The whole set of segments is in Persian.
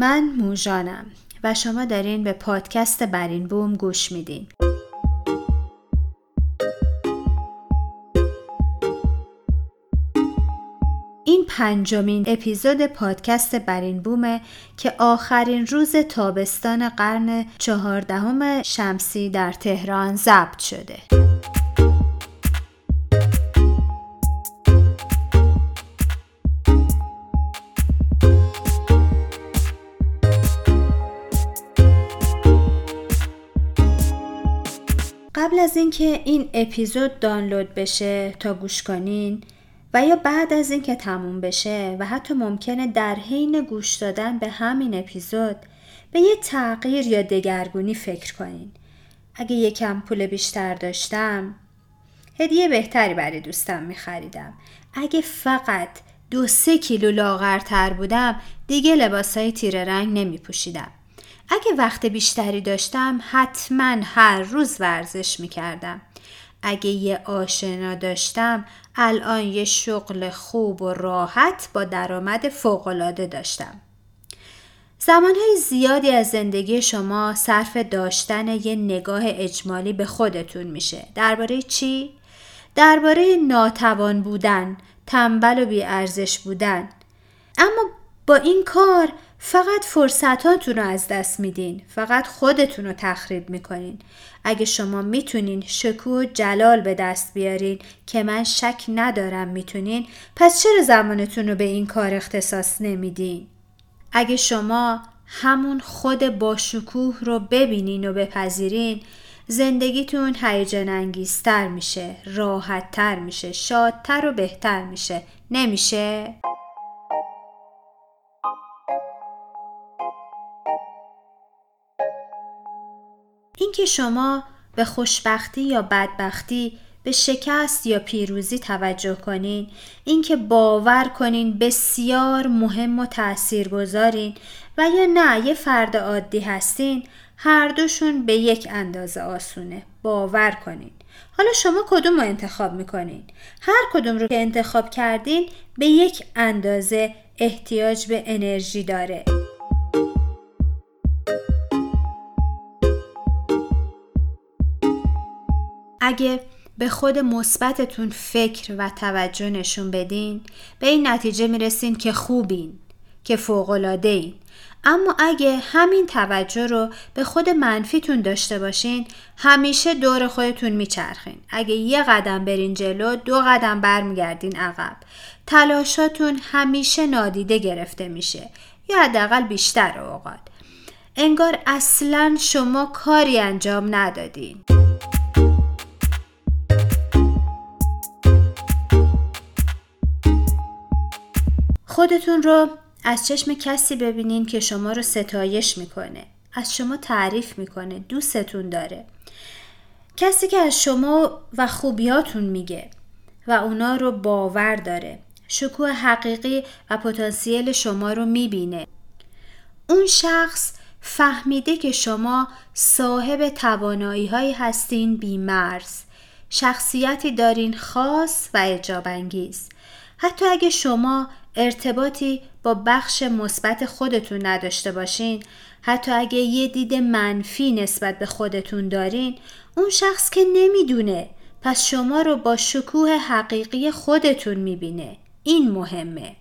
من موژانم و شما دارین به پادکست برین بوم گوش میدین. این 5مین اپیزود پادکست برین بومه که آخرین روز تابستان قرن 14 شمسی در تهران ضبط شده. قبل از اینکه این اپیزود دانلود بشه تا گوش کنین و یا بعد از اینکه تموم بشه و حتی ممکنه در حین گوش دادن به همین اپیزود به یه تغییر یا دگرگونی فکر کنین. اگه یکم پول بیشتر داشتم هدیه بهتری برای دوستم می‌خریدم. اگه فقط 2-3 کیلو لاغرتر بودم دیگه لباسای تیره رنگ نمی‌پوشیدم. اگه وقت بیشتری داشتم حتما هر روز ورزش میکردم. اگه یه آشنا داشتم الان یه شغل خوب و راحت با درآمد فوق‌العاده داشتم. زمانهای زیادی از زندگی شما صرف داشتن یه نگاه اجمالی به خودتون میشه. درباره چی؟ درباره ناتوان بودن، تنبل و بی‌ارزش بودن. اما با این کار فقط فرصتاتون رو از دست میدین، فقط خودتون رو تخریب میکنین. اگه شما میتونین شکوه و جلال به دست بیارین که من شک ندارم میتونین، پس چرا زمانتون رو به این کار اختصاص نمیدین؟ اگه شما همون خود با شکوه رو ببینین و بپذیرین، زندگیتون هیجان انگیزتر میشه، راحتتر میشه، شادتر و بهتر میشه. نمیشه؟ اینکه شما به خوشبختی یا بدبختی، به شکست یا پیروزی توجه کنین، اینکه باور کنین بسیار مهم و تاثیرگذارین و یا نه یه فرد عادی هستین، هر دوشون به یک اندازه آسونه. باور کنین. حالا شما کدوم رو انتخاب میکنین؟ هر کدوم رو که انتخاب کردین به یک اندازه احتیاج به انرژی داره. اگه به خود مثبتتون فکر و توجه نشون بدین، به این نتیجه میرسین که خوبین، که فوق‌العاده‌این. اما اگه همین توجه رو به خود منفیتون داشته باشین، همیشه دور خودتون میچرخین. اگه 1 قدم برین جلو، 2 قدم برمیگردین عقب. تلاشاتون همیشه نادیده گرفته میشه، یا حداقل بیشتر اوقات. انگار اصلاً شما کاری انجام ندادین. خودتون رو از چشم کسی ببینین که شما رو ستایش میکنه، از شما تعریف میکنه، دوستتون داره. کسی که از شما و خوبیاتون میگه و اونا رو باور داره. شکوه حقیقی و پتانسیل شما رو میبینه. اون شخص فهمیده که شما صاحب توانایی‌هایی هستین بی‌مرز. شخصیتی دارین خاص و اعجاب‌انگیز. حتی اگه شما ارتباطی با بخش مثبت خودتون نداشته باشین، حتی اگه یه دید منفی نسبت به خودتون دارین، اون شخص که نمیدونه، پس شما رو با شکوه حقیقی خودتون میبینه. این مهمه.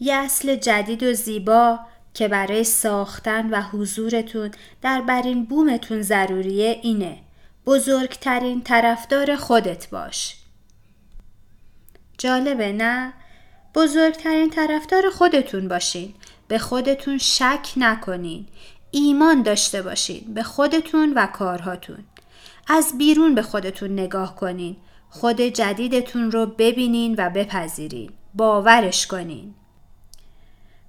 یه اصل جدید و زیبا که برای ساختن و حضورتون در برین بومتون ضروریه اینه: بزرگترین طرفدار خودت باش. جالبه نه؟ بزرگترین طرفدار خودتون باشین. به خودتون شک نکنین. ایمان داشته باشین به خودتون و کارهاتون. از بیرون به خودتون نگاه کنین. خود جدیدتون رو ببینین و بپذیرین. باورش کنین.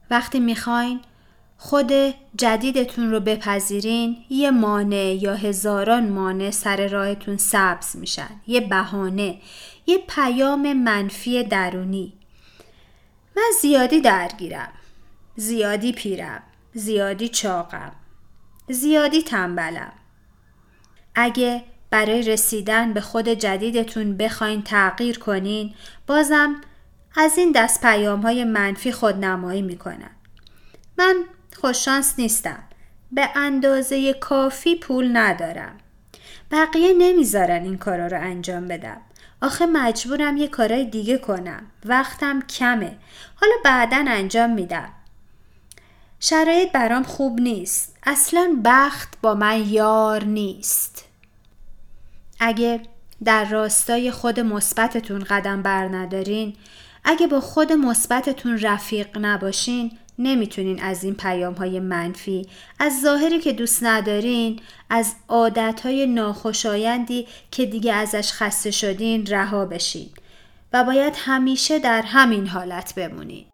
وقتی میخواین خود جدیدتون رو بپذیرین، یه مانع یا هزاران مانع سر راهتون سبز میشن. یه بهانه، یه پیام منفی درونی. من زیادی درگیرم، زیادی پیرم، زیادی چاقم، زیادی تنبلم. اگه برای رسیدن به خود جدیدتون بخواین تغییر کنین، بازم از این دست پیام‌های منفی خودنمایی میکنن. من خوششانس نیستم، به اندازه کافی پول ندارم، بقیه نمیذارن این کارا رو انجام بدم، آخه مجبورم یه کارای دیگه کنم، وقتم کمه، حالا بعداً انجام میدم، شرایط برام خوب نیست، اصلاً بخت با من یار نیست. اگه در راستای خود مثبتتون قدم برندارین، اگه با خود مثبتتون رفیق نباشین، نمیتونین از این پیام‌های منفی، از ظاهری که دوست ندارین، از عادت‌های ناخوشایندی که دیگه ازش خسته شدین رها بشین و باید همیشه در همین حالت بمونین.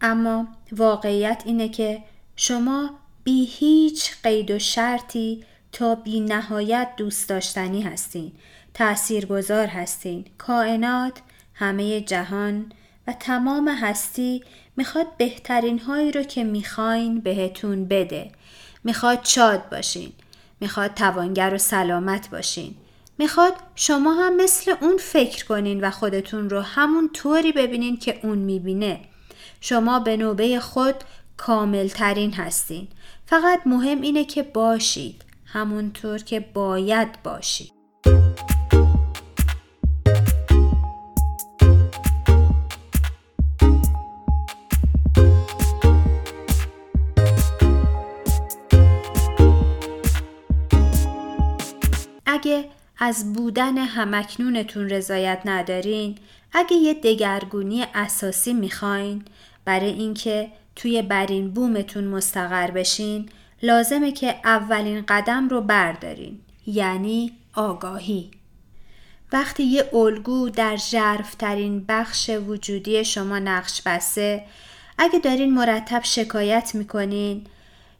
اما واقعیت اینه که شما بی هیچ قید و شرطی تا بی نهایت دوست داشتنی هستین، تأثیرگذار هستین. کائنات، همه جهان و تمام هستی میخواد بهترین هایی رو که میخواین بهتون بده. میخواد شاد باشین، میخواد توانگر و سلامت باشین، میخواد شما هم مثل اون فکر کنین و خودتون رو همون طوری ببینین که اون میبینه. شما به نوبه خود کاملترین هستین. فقط مهم اینه که باشید همونطور که باید باشید. اگه از بودن همکنونتون رضایت ندارین، اگه یه دگرگونی اساسی میخواین برای اینکه توی برین بومتون مستقر بشین، لازمه که اولین قدم رو بردارین، یعنی آگاهی. وقتی یه الگو در ژرف‌ترین بخش وجودی شما نقش بسته، اگه دارین مرتب شکایت میکنین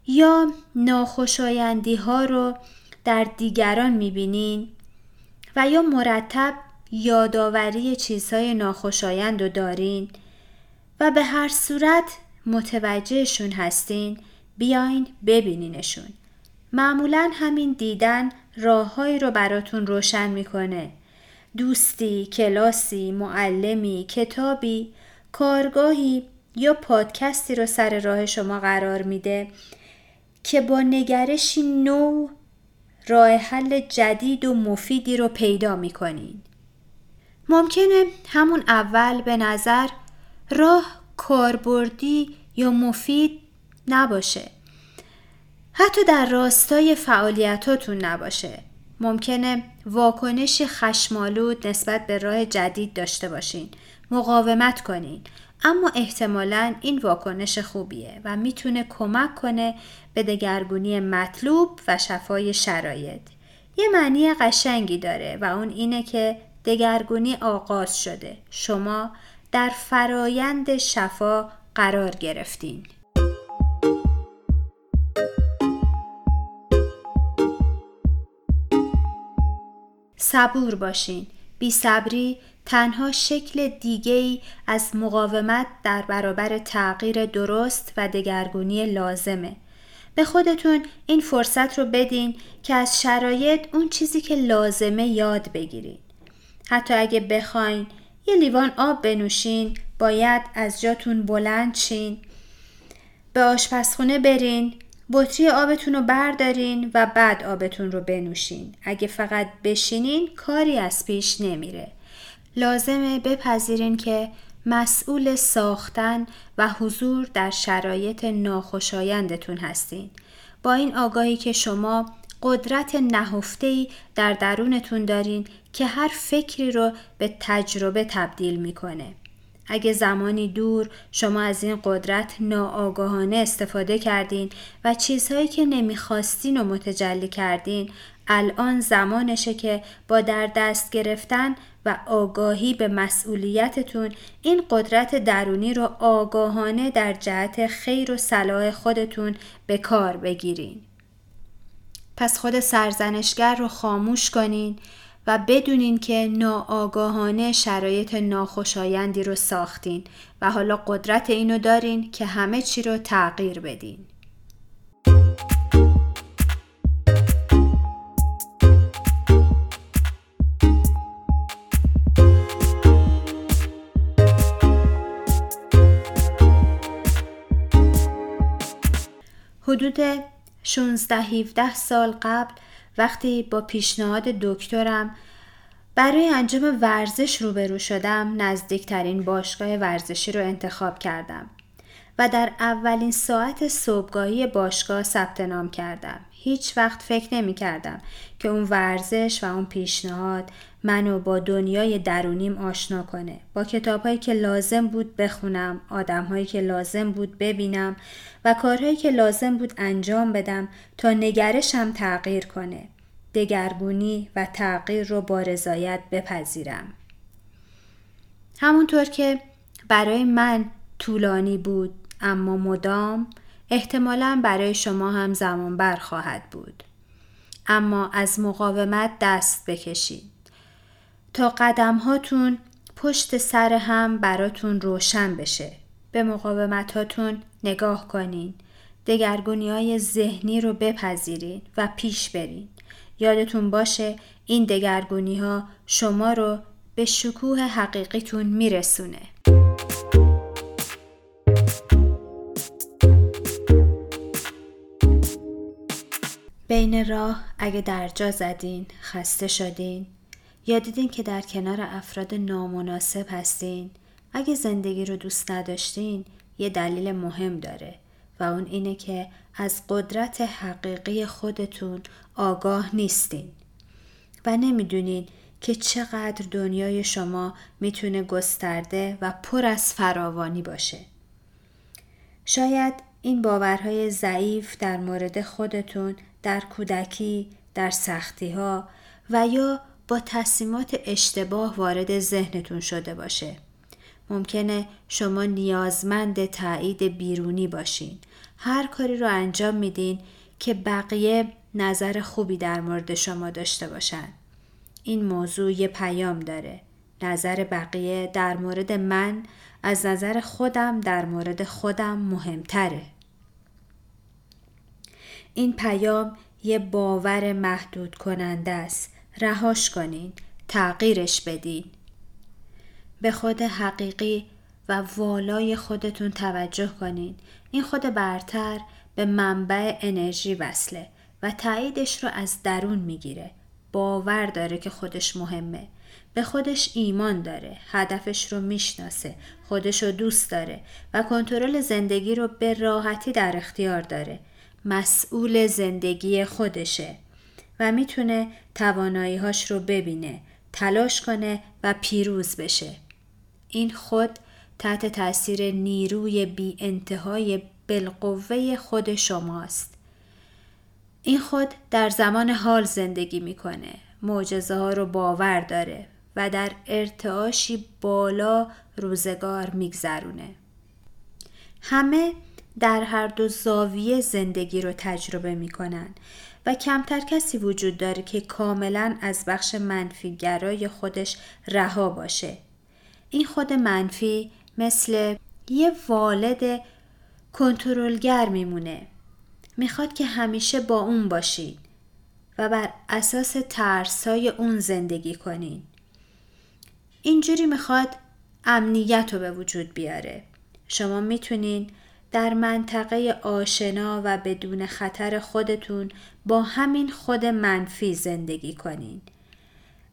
یا ناخوشایندی ها رو در دیگران میبینین و یا مرتب یادآوری چیزهای ناخوشایند رو دارین و به هر صورت متوجهشون هستین، بیاین ببینینشون. معمولاً همین دیدن راههایی رو براتون روشن میکنه. دوستی، کلاسی، معلمی، کتابی، کارگاهی یا پادکستی رو سر راه شما قرار میده که با نگرشی نو راه حل جدید و مفیدی رو پیدا میکنین. ممکنه همون اول به نظر راه کاربردی یا مفید نباشه، حتی در راستای فعالیتاتون نباشه. ممکنه واکنش خشمالود نسبت به راه جدید داشته باشین، مقاومت کنین، اما احتمالاً این واکنش خوبیه و میتونه کمک کنه به دگرگونی مطلوب و شفای شرایط. یه معنی قشنگی داره و اون اینه که دگرگونی آغاز شده، شما در فرایند شفا قرار گرفتین. صبور باشین. بی‌صبری تنها شکل دیگه‌ای از مقاومت در برابر تغییر درست و دگرگونی لازمه. به خودتون این فرصت رو بدین که از شرایط اون چیزی که لازمه یاد بگیرید. حتی اگه بخواین یه لیوان آب بنوشین، باید از جاتون بلند شین، به آشپزخونه برین، بطری آبتون رو بردارین و بعد آبتون رو بنوشین. اگه فقط بشینین کاری از پیش نمیره. لازمه بپذیرین که مسئول ساختن و حضور در شرایط ناخوشایندتون هستین. با این آگاهی که شما قدرت نهفته‌ای در درونتون دارین که هر فکری رو به تجربه تبدیل میکنه. اگه زمانی دور شما از این قدرت ناآگاهانه استفاده کردین و چیزهایی که نمیخواستین رو متجلی کردین، الان زمانشه که با در دست گرفتن و آگاهی به مسئولیتتون این قدرت درونی رو آگاهانه در جهت خیر و صلاح خودتون به کار بگیرین. پس خود سرزنشگر رو خاموش کنین و بدونین که ناآگاهانه شرایط ناخوشایندی رو ساختین و حالا قدرت اینو دارین که همه چی رو تغییر بدین. حدود 16-17 سال قبل وقتی با پیشنهاد دکترم برای انجام ورزش روبرو شدم، نزدیکترین باشگاه ورزشی رو انتخاب کردم و در اولین ساعت صبحگاهی باشگاه ثبت نام کردم. هیچ وقت فکر نمی کردم که اون ورزش و اون پیشنهاد منو با دنیای درونیم آشنا کنه، با کتابهایی که لازم بود بخونم، آدمهایی که لازم بود ببینم و کارهایی که لازم بود انجام بدم تا نگرشم تغییر کنه، دگرگونی و تغییر رو با رضایت بپذیرم. همونطور که برای من طولانی بود اما مدام، احتمالاً برای شما هم زمان بر خواهد بود. اما از مقاومت دست بکشید تا قدم هاتون پشت سر هم براتون روشن بشه. به مقاومت هاتون نگاه کنین، دگرگونی های ذهنی رو بپذیرین و پیش برین. یادتون باشه این دگرگونی ها شما رو به شکوه حقیقیتون میرسونه. بین راه اگه درجا زدین، خسته شدین، یا دیدین که در کنار افراد نامناسب هستین، اگه زندگی رو دوست نداشتین، یه دلیل مهم داره و اون اینه که از قدرت حقیقی خودتون آگاه نیستین و نمیدونین که چقدر دنیای شما میتونه گسترده و پر از فراوانی باشه. شاید این باورهای ضعیف در مورد خودتون در کودکی، در سختی‌ها و یا با تصمیمات اشتباه وارد ذهنتون شده باشه. ممکنه شما نیازمند تایید بیرونی باشین. هر کاری رو انجام میدین که بقیه نظر خوبی در مورد شما داشته باشن. این موضوع یه پیام داره. نظر بقیه در مورد من از نظر خودم در مورد خودم مهمتره. این پیام یه باور محدود کننده است. رهاش کنین، تغییرش بدین. به خود حقیقی و والای خودتون توجه کنین. این خود برتر به منبع انرژی وصله و تاییدش رو از درون میگیره. باور داره که خودش مهمه. به خودش ایمان داره، هدفش رو میشناسه، خودش رو دوست داره و کنترل زندگی رو به راحتی در اختیار داره. مسئول زندگی خودشه و میتونه توانایی‌هاش رو ببینه، تلاش کنه و پیروز بشه. این خود تحت تأثیر نیروی بی انتهای بالقوه خود شماست. این خود در زمان حال زندگی میکنه، معجزه ها رو باور داره و در ارتعاشی بالا روزگار میگذرونه. همه در هر دو زاویه زندگی رو تجربه میکنن و کمتر کسی وجود داره که کاملا از بخش منفی‌گرای خودش رها باشه. این خود منفی مثل یه والد کنترلگر میمونه. میخواد که همیشه با اون باشین و بر اساس ترس‌های اون زندگی کنین. اینجوری میخواد امنیت رو به وجود بیاره. شما میتونین در منطقه آشنا و بدون خطر خودتون با همین خود منفی زندگی کنین.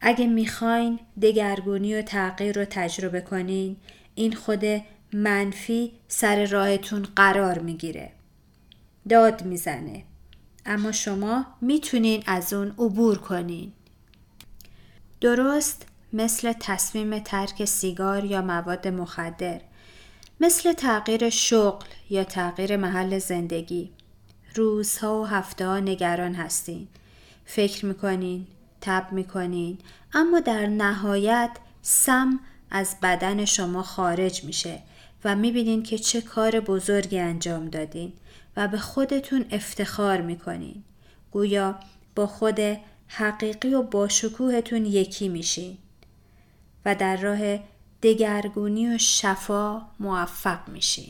اگه میخواین دگرگونی و تغییر رو تجربه کنین، این خود منفی سر راهتون قرار میگیره. داد میزنه. اما شما میتونین از اون عبور کنین. درست مثل تصمیم ترک سیگار یا مواد مخدر، مثل تغییر شغل یا تغییر محل زندگی، روزها و هفته‌ها نگران هستین، فکر میکنین، تب میکنین، اما در نهایت سم از بدن شما خارج میشه و میبینین که چه کار بزرگی انجام دادین و به خودتون افتخار میکنین. گویا با خود حقیقی و باشکوهتون یکی میشین و در راه دگرگونی و شفا موفق میشین.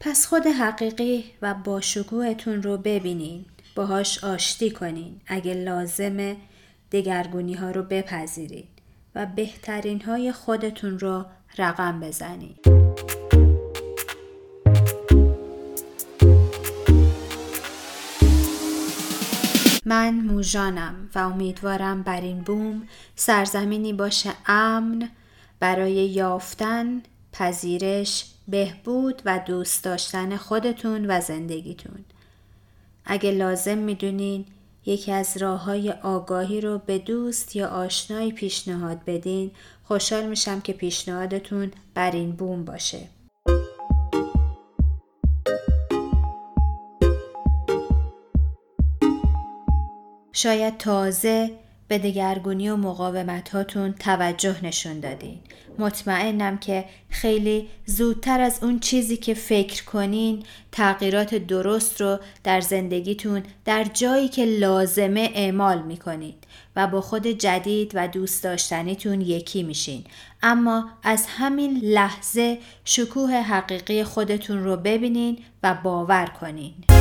پس خود حقیقی و باشکوهتون رو ببینین، باهاش آشتی کنین، اگه لازمه دگرگونی ها رو بپذیرید و بهترین های خودتون رو رقم بزنید. من موژانم و امیدوارم بر این بوم سرزمینی باشه امن برای یافتن، پذیرش، بهبود و دوست داشتن خودتون و زندگیتون. اگه لازم میدونین یکی از راه‌های آگاهی رو به دوست یا آشنایی پیشنهاد بدین، خوشحال میشم که پیشنهادتون بر این بوم باشه. شاید تازه به دگرگونی و مقاومتاتون توجه نشون دادین. مطمئنم که خیلی زودتر از اون چیزی که فکر کنین تغییرات درست رو در زندگیتون در جایی که لازمه اعمال میکنید و با خود جدید و دوست داشتنیتون یکی میشین. اما از همین لحظه شکوه حقیقی خودتون رو ببینین و باور کنین.